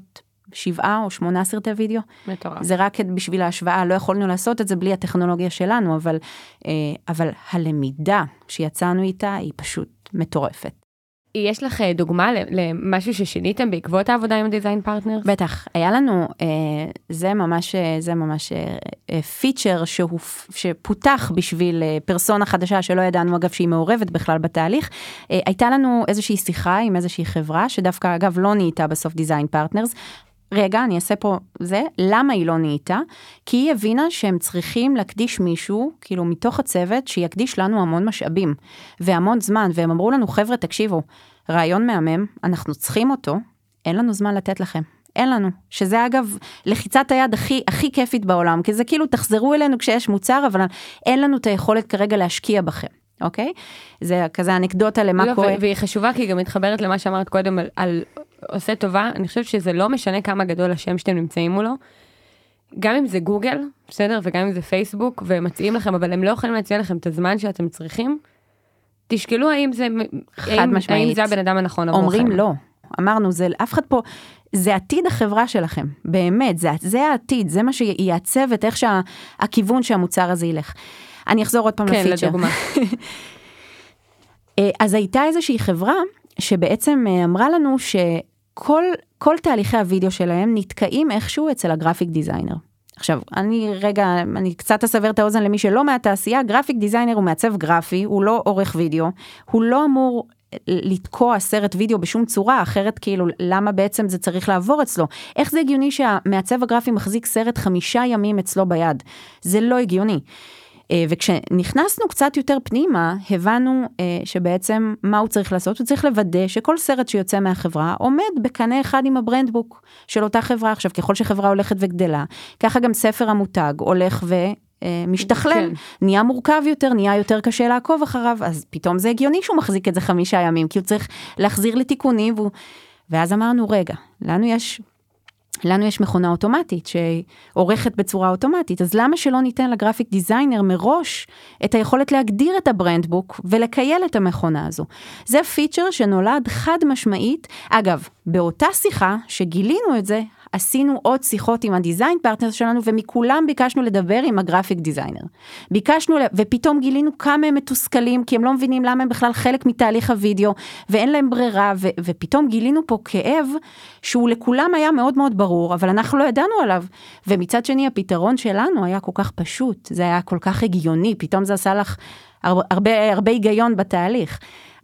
שבעה או שמונה סרטי וידאו, מטורף. זה רק בשביל ההשוואה, לא יכולנו לעשות את זה בלי הטכנולוגיה שלנו, אבל, אבל הלמידה שיצאנו איתה היא פשוט מטורפת. יש לך דוגמה למשהו ששיניתם בעקבות העבודה עם הדיזיין פרטנר? בטח, היה לנו, זה ממש, זה ממש פיצ'ר שפותח בשביל פרסונה חדשה שלא ידענו, אגב, שהיא מעורבת בכלל בתהליך. הייתה לנו איזושהי שיחה עם איזושהי חברה, שדווקא, אגב, לא נהייתה בסוף דיזיין פרטנרס, רגע, אני אעשה פה זה, למה היא לא נהייתה? כי היא הבינה שהם צריכים להקדיש מישהו, כאילו מתוך הצוות, שיקדיש לנו המון משאבים, והמון זמן, והם אמרו לנו, חבר'ה, תקשיבו, רעיון מהמם, אנחנו צריכים אותו, אין לנו זמן לתת לכם, אין לנו, שזה אגב, לחיצת היד הכי, הכי כיפית בעולם, כי זה כאילו, תחזרו אלינו כשיש מוצר, אבל אין לנו את היכולת כרגע להשקיע בכם. אוקיי? זה כזה אנקדוטה למה לא, קורה. והיא חשובה, כי היא גם מתחברת למה שאמרת קודם על, על עושה טובה. אני חושבת שזה לא משנה כמה גדול השם שאתם נמצאים מולו. גם אם זה גוגל, בסדר? וגם אם זה פייסבוק, ומציעים לכם, אבל הם לא יכולים להציע לכם את הזמן שאתם צריכים. תשקלו האם זה, האם, האם זה הבן אדם הנכון. אומרים לא. אמרנו, זה, אף אחד פה, זה עתיד החברה שלכם, באמת, זה, זה העתיד, זה מה שיעצב את איך שה, הכיוון שהמוצר הזה ילך. אני אחזור עוד פעם לפיצ'ר. כן, לדוגמה. אז הייתה איזושהי חברה שבעצם אמרה לנו שכל כל תהליכי הוידאו שלהם נתקעים איכשהו אצל הגרפיק דיזיינר. עכשיו, אני רגע, אני קצת אסבר את האוזן למי שלא מהתעשייה, גרפיק דיזיינר הוא מעצב גרפי, הוא לא עורך וידאו, הוא לא אמור לתקוע סרט וידאו בשום צורה, אחרת כאילו, למה בעצם זה צריך לעבור אצלו? איך זה הגיוני שהמעצב הגרפי מחזיק סרט חמישה ימים אצלו ביד? זה לא הגיוני. וכשנכנסנו קצת יותר פנימה, הבנו שבעצם מה הוא צריך לעשות, הוא צריך לוודא שכל סרט שיוצא מהחברה, עומד בקנה אחד עם הברנדבוק של אותה חברה. עכשיו, ככל שחברה הולכת וגדלה, ככה גם ספר המותג הולך ו... משתכלל, נהיה מורכב יותר, נהיה יותר קשה לעקוב אחריו, אז פתאום זה הגיוני שהוא מחזיק את זה חמישה ימים, כי הוא צריך להחזיר לתיקונים, ואז אמרנו, רגע, לנו יש, לנו יש מכונה אוטומטית, שעורכת בצורה אוטומטית, אז למה שלא ניתן לגרפיק דיזיינר מראש, את היכולת להגדיר את הברנדבוק, ולקייל את המכונה הזו? זה פיצ'ר שנולד חד משמעית, אגב, באותה שיחה שגילינו את זה, עשינו עוד שיחות עם הדיזיין פרטנר שלנו, ומכולם ביקשנו לדבר עם הגרפיק דיזיינר. ביקשנו, ופתאום גילינו כמה הם מתוסכלים, כי הם לא מבינים למה הם בכלל חלק מתהליך הוידאו, ואין להם ברירה, ו- ופתאום גילינו פה כאב, שהוא לכולם היה מאוד מאוד ברור, אבל אנחנו לא ידענו עליו. ומצד שני, הפתרון שלנו היה כל כך פשוט, זה היה כל כך הגיוני, פתאום זה עשה לך הרבה, הרבה היגיון בתהליך.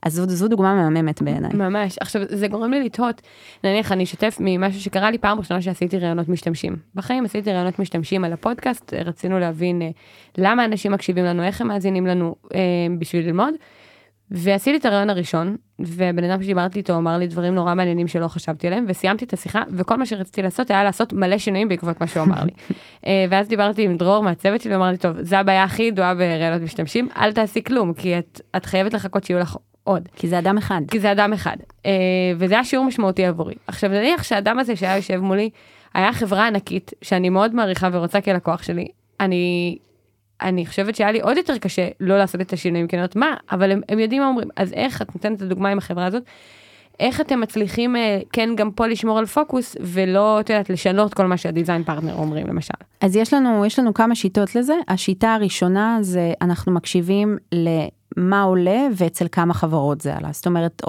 אז זו, זו דוגמה מהממת בעיניי. ממש. עכשיו, זה גורם לי לתהות, נניח, אני אשתף ממשהו שקרה לי פעם ראשונה שעשיתי רעיונות משתמשים. בחיים עשיתי רעיונות משתמשים על הפודקאסט, רצינו להבין אה, למה אנשים מקשיבים לנו, איך הם מאזינים לנו אה, בשביל ללמוד, ועשיתי את הרעיון הראשון, ובן אדם שדיברתי איתו, אמר לי דברים נורא מעניינים שלא חשבתי עליהם, וסיימתי את השיחה, וכל מה שרציתי לעשות היה לעשות מלא שינויים בעקבות מה שהוא אמר לי. ואז דיברתי עם דרור מהצוות שלי, ואמר לי, טוב, זה הבעיה הכי ידועה ברעיונות משתמשים, אל תעשי כלום, כי את, את חייבת לחכות שיהיו לך עוד. כי זה אדם אחד. כי זה אדם אחד. וזה היה שיעור משמעותי עבורי. עכשיו, נניח שהאדם הזה שהיה יושב מולי, היה חברה ענקית, שאני מאוד מעריכה ורוצה כלקוח שלי. אני... אני חושבת שהיה לי עוד יותר קשה לא לעשות את השינויים, כי אני יודעת מה, אבל הם, הם יודעים מה אומרים, אז איך, את נותנת את הדוגמה עם החברה הזאת, איך אתם מצליחים, כן, גם פה לשמור על פוקוס, ולא, את יודעת, לשנות כל מה שהדיזיין פרטנר אומרים, למשל. אז יש לנו, יש לנו כמה שיטות לזה, השיטה הראשונה זה, אנחנו מקשיבים למה עולה, ואצל כמה חברות זה עלה, זאת אומרת,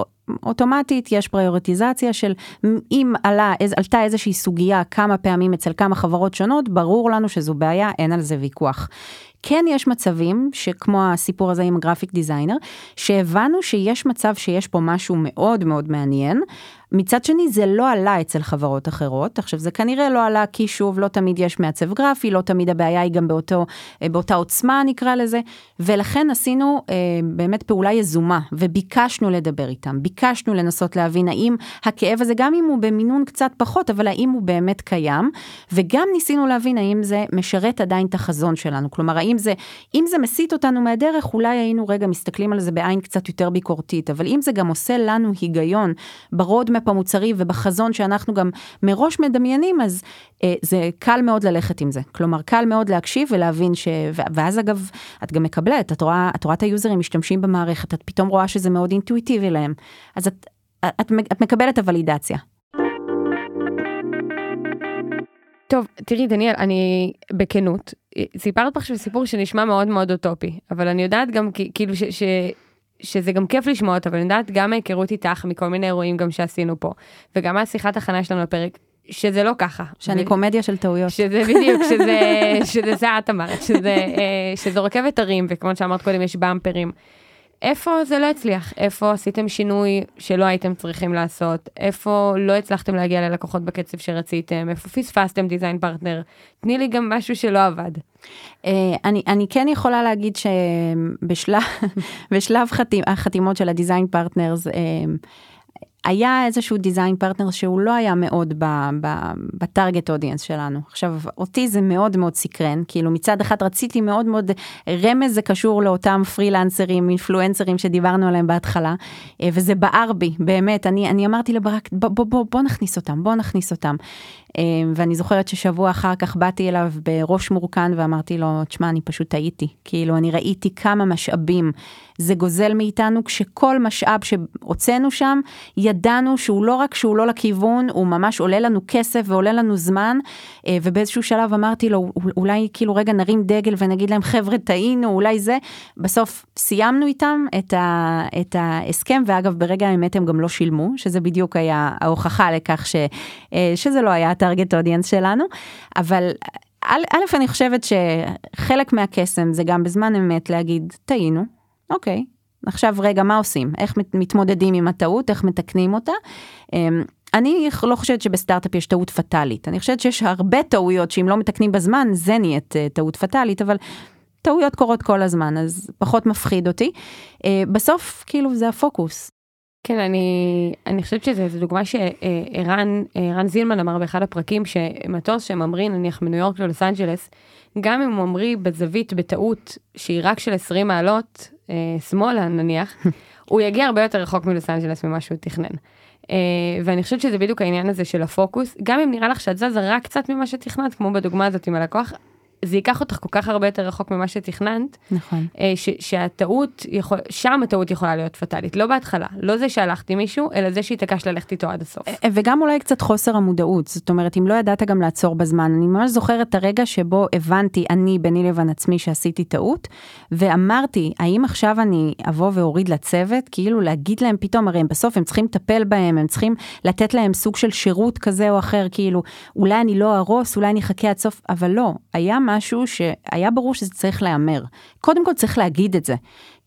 אוטומטית יש פריוריטיזציה של אם עלה, עלתה איזושהי סוגיה כמה פעמים אצל כמה חברות שונות, ברור לנו שזו בעיה, אין על זה ויכוח. כן יש מצבים, שכמו הסיפור הזה עם הגרפיק דיזיינר, שהבנו שיש מצב שיש פה משהו מאוד מאוד מעניין, מצד שני זה לא עלה אצל חברות אחרות, עכשיו זה כנראה לא עלה כי שוב לא תמיד יש מעצב גרפי, לא תמיד הבעיה היא גם באותו, באותה עוצמה נקרא לזה, ולכן עשינו אה, באמת פעולה יזומה, וביקשנו לדבר איתם, ביקשנו לנסות להבין האם הכאב הזה גם אם הוא במינון קצת פחות, אבל האם הוא באמת קיים, וגם ניסינו להבין האם זה משרת עדיין את החזון שלנו, כלומר האם זה, אם זה מסית אותנו מהדרך, אולי היינו רגע מסתכלים על זה בעין קצת יותר ביקורתית, אבל אם זה גם עושה לנו היגיון ברוד במוצרי ובחזון שאנחנו גם מראש מדמיינים, אז אה, זה קל מאוד ללכת עם זה. כלומר, קל מאוד להקשיב ולהבין ש... ואז אגב, את גם מקבלת, את רואה, את רואה את היוזרים משתמשים במערכת, את פתאום רואה שזה מאוד אינטואיטיבי להם. אז את, את, את מקבלת הוולידציה. טוב, תראי דניאל, אני בכנות, סיפרת עכשיו סיפור שנשמע מאוד מאוד אוטופי, אבל אני יודעת גם כאילו ש... ש... שזה גם כיף לשמוע אותה, אבל אני יודעת גם ההיכרות איתך מכל מיני אירועים גם שעשינו פה, וגם השיחת הכנה שלנו לפרק, שזה לא ככה. שאני ו... קומדיה של טעויות. שזה בדיוק, שזה, שזה, שזה את אמרת, שזה, שזה רכבת הרים, וכמו שאמרת קודם, יש במפרים. איפה זה לא הצליח, איפה עשיתם שינוי שלא הייתם צריכים לעשות, איפה לא הצלחתם להגיע ללקוחות בקצב שרציתם, איפה פספסתם דיזיין פרטנר, תני לי גם משהו שלא עבד. אני כן יכולה להגיד שבשלב החתימות של הדיזיין פרטנר, היה איזשהו דיזיין פרטנר שהוא לא היה מאוד בטארגט אודיאנס שלנו. עכשיו, אותי זה מאוד מאוד סקרן, כאילו מצד אחד רציתי מאוד מאוד, רמז זה קשור לאותם פרילנסרים, אינפלואנסרים שדיברנו עליהם בהתחלה, וזה בער בי, באמת, אני, אני אמרתי לברק, בוא, בוא, בוא, בוא נכניס אותם, בוא נכניס אותם. ואני זוכרת ששבוע אחר כך באתי אליו בראש מורכן ואמרתי לו, תשמע, אני פשוט טעיתי, כאילו אני ראיתי כמה משאבים זה גוזל מאיתנו, כשכל משאב שהוצאנו שם, ידענו שהוא לא רק שהוא לא לכיוון, הוא ממש עולה לנו כסף ועולה לנו זמן, ובאיזשהו שלב אמרתי לו, אולי כאילו רגע נרים דגל ונגיד להם, חבר'ה טעינו, אולי זה, בסוף סיימנו איתם את, ה, את ההסכם, ואגב ברגע האמת הם גם לא שילמו, שזה בדיוק היה ההוכחה לכך ש, שזה לא היה טרגט אודיאנס שלנו, אבל א', אני חושבת שחלק מהקסם זה גם בזמן אמת להגיד, טעינו, אוקיי, עכשיו רגע מה עושים? איך מתמודדים עם הטעות? איך מתקנים אותה? אני לא חושבת שבסטארט-אפ יש טעות פטלית, אני חושבת שיש הרבה טעויות שאם לא מתקנים בזמן, זה נהיית טעות פטלית, אבל טעויות קורות כל הזמן, אז פחות מפחיד אותי. בסוף, כאילו, זה הפוקוס. כן, אני, אני חושבת שזו דוגמה שאירן, אירן זילמן אמר באחד הפרקים, שמטוס שממריא, נניח מניו יורק ללוס אנג'לס, גם אם הוא ממריא בזווית, בטעות, שהיא רק של עשרים מעלות, אה, שמאלה נניח, הוא יגיע הרבה יותר רחוק מלוס אנג'לס ממה שהוא תכנן. אה, ואני חושבת שזה בדיוק העניין הזה של הפוקוס, גם אם נראה לך שאת זזה רק קצת ממה שתכננת, כמו בדוגמה הזאת עם הלקוח, זה ייקח אותך כל כך הרבה יותר רחוק ממה שתכננת, נכון. שהטעות, שם הטעות יכולה להיות פטלית, לא בהתחלה, לא זה שהלכתי מישהו, אלא זה שהתעקש ללכת איתו עד הסוף. וגם אולי קצת חוסר המודעות, זאת אומרת, אם לא ידעת גם לעצור בזמן, אני ממש זוכרת את הרגע שבו הבנתי, אני ביני לבין עצמי שעשיתי טעות, ואמרתי, האם עכשיו אני אבוא והוריד לצוות, כאילו להגיד להם פתאום, הרי הם בסוף הם צריכים לטפל בהם, הם צריכים לתת להם סוג של שירות כזה או אחר, כאילו, אולי אני לא ארוס, אולי אני חכה עד סוף, אבל לא, היה משהו שהיה ברור שזה צריך להיאמר. קודם כל צריך להגיד את זה.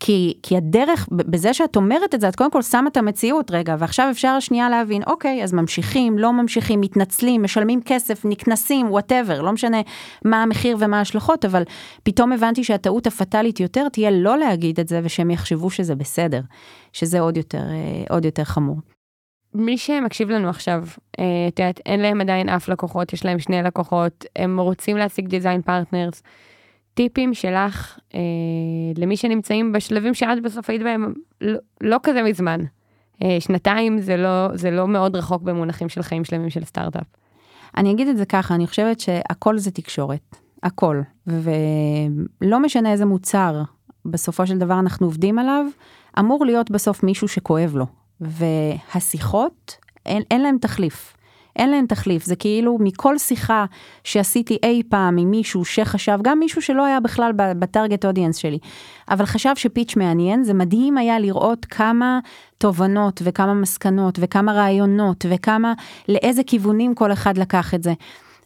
כי, כי הדרך, בזה שאת אומרת את זה, את קודם כל שמה את המציאות רגע, ועכשיו אפשר שנייה להבין, אוקיי, אז ממשיכים, לא ממשיכים, מתנצלים, משלמים כסף, נכנסים, whatever, לא משנה מה המחיר ומה ההשלכות, אבל פתאום הבנתי שהטעות הפטלית יותר תהיה לא להגיד את זה, ושהם יחשבו שזה בסדר, שזה עוד יותר, עוד יותר חמור. מי שמקשיב לנו עכשיו, את יודעת, אין להם עדיין אף לקוחות, יש להם שני לקוחות, הם רוצים להשיג דיזיין פרטנרס, טיפים שלך אה, למי שנמצאים בשלבים שעד בסוף היית בהם, לא, לא כזה מזמן. אה, שנתיים זה לא, זה לא מאוד רחוק במונחים של חיים שלמים של סטארט-אפ. אני אגיד את זה ככה, אני חושבת שהכל זה תקשורת, הכל, ולא משנה איזה מוצר בסופו של דבר אנחנו עובדים עליו, אמור להיות בסוף מישהו שכואב לו. והשיחות, אין, אין להם תחליף. אין להם תחליף. זה כאילו מכל שיחה שעשיתי אי פעם עם מישהו שחשב, גם מישהו שלא היה בכלל בטרגט אודיאנס שלי, אבל חשב שפיץ' מעניין, זה מדהים היה לראות כמה תובנות וכמה מסקנות וכמה רעיונות וכמה, לאיזה כיוונים כל אחד לקח את זה.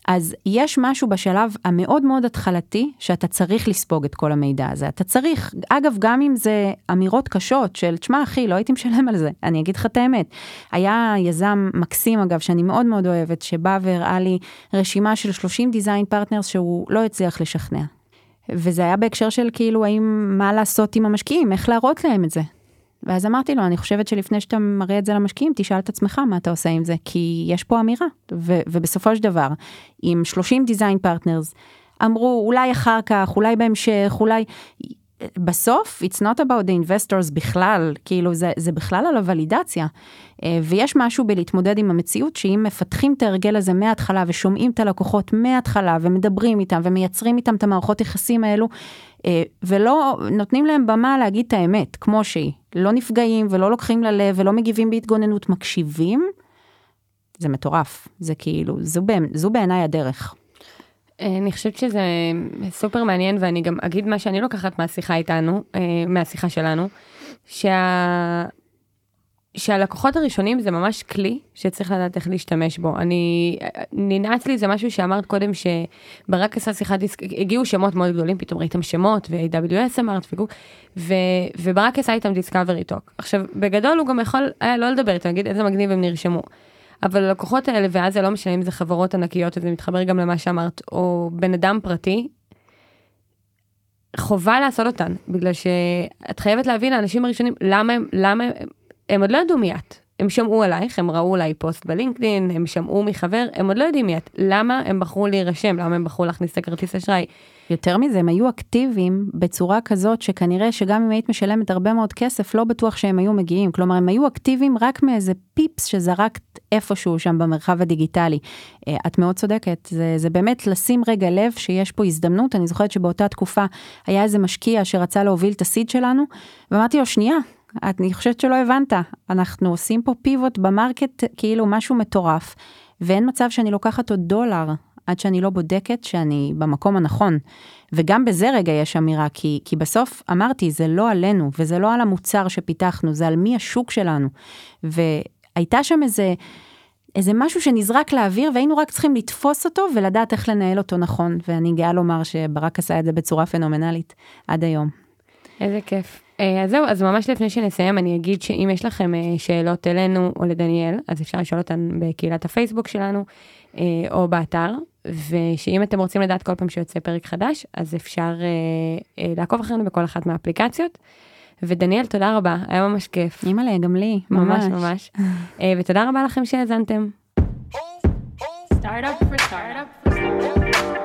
אז יש משהו בשלב המאוד מאוד התחלתי, שאתה צריך לספוג את כל המידע הזה. אתה צריך, אגב, גם אם זה אמירות קשות של, תשמע אחי, לא הייתי משלם על זה, אני אגיד לך את האמת. היה יזם מקסים, אגב, שאני מאוד מאוד אוהבת, שבא והראה לי רשימה של שלושים דיזיין פרטנרס, שהוא לא הצליח לשכנע. וזה היה בהקשר של כאילו, האם, מה לעשות עם המשקיעים, איך להראות להם את זה. ואז אמרתי לו, אני חושבת שלפני שאתה מראה את זה למשקיעים, תשאל את עצמך מה אתה עושה עם זה, כי יש פה אמירה. ו- ובסופו של דבר, עם שלושים דיזיין פרטנרס, אמרו, אולי אחר כך, אולי בהמשך, אולי... בסוף, it's not about the investors בכלל, כאילו זה, זה בכלל על הוולידציה. ויש משהו בלהתמודד עם המציאות, שאם מפתחים את הרגל הזה מההתחלה, ושומעים את הלקוחות מההתחלה, ומדברים איתם, ומייצרים איתם את המערכות יחסים האלו, ולא נותנים להם במה להגיד את האמת, כמו שהיא. לא נפגעים, ולא לוקחים ללב, ולא מגיבים בהתגוננות, מקשיבים. זה מטורף. זה כאילו, זו, זו בעיניי הדרך. אני חושבת שזה סופר מעניין, ואני גם אגיד מה שאני לוקחת מהשיחה איתנו, מהשיחה שלנו, שה... שהלקוחות הראשונים זה ממש כלי שצריך לדעת איך להשתמש בו. אני, ננעץ לי, זה משהו שאמרת קודם שברק עשה שיחת דיסק, הגיעו שמות מאוד גדולים, פתאום ראיתם שמות, ו-דאבליו אס אמרת, ו- וברק עשה איתם דיסקאברי טוק. עכשיו, בגדול הוא גם יכול היה לא לדבר איתם, נגיד איזה מגניב הם נרשמו. אבל הלקוחות האלה, ואז זה לא משנה אם זה חברות ענקיות, וזה מתחבר גם למה שאמרת, או בן אדם פרטי, חובה לעשות אותן, בגלל שאת חייבת להבין לאנשים הראשונים, למה הם, למה הם, הם עוד לא ידעו מי את. הם שמעו עלייך, הם ראו אולי פוסט בלינקדין, הם שמעו מחבר, הם עוד לא יודעים מי את. למה הם בחרו להירשם? למה הם בחרו להכניס לכרטיס אשראי? יותר מזה, הם היו אקטיביים בצורה כזאת שכנראה שגם אם היית משלמת הרבה מאוד כסף, לא בטוח שהם היו מגיעים. כלומר, הם היו אקטיביים רק מאיזה פיפס שזרקת איפשהו שם במרחב הדיגיטלי. את מאוד צודקת. זה, זה באמת לשים רגע לב שיש פה הזדמנות. אני זוכרת שבאותה תקופה היה איזה משקיע שרצה להוביל את הסיד שלנו, ואמרתי לו, שנייה, אני חושבת שלא הבנת, אנחנו עושים פה פיבוט במרקט כאילו משהו מטורף, ואין מצב שאני לוקחת עוד דולר עד שאני לא בודקת שאני במקום הנכון. וגם בזה רגע יש אמירה, כי, כי בסוף אמרתי, זה לא עלינו, וזה לא על המוצר שפיתחנו, זה על מי השוק שלנו. והייתה שם איזה, איזה משהו שנזרק לאוויר, והיינו רק צריכים לתפוס אותו ולדעת איך לנהל אותו נכון. ואני גאה לומר שברק עשה את זה בצורה פנומנלית עד היום. איזה כיף. אז זהו, אז ממש לפני שנסיים, אני אגיד שאם יש לכם שאלות אלינו או לדניאל, אז אפשר לשאול אותן בקהילת הפייסבוק שלנו, או באתר, ושאם אתם רוצים לדעת כל פעם שיוצא פרק חדש, אז אפשר לעקוב אחרינו בכל אחת מהאפליקציות. ודניאל, תודה רבה, היה ממש כיף. אימאלה, גם לי, ממש. ממש, ממש. ותודה רבה לכם שהאזנתם. Start up for start up for start up.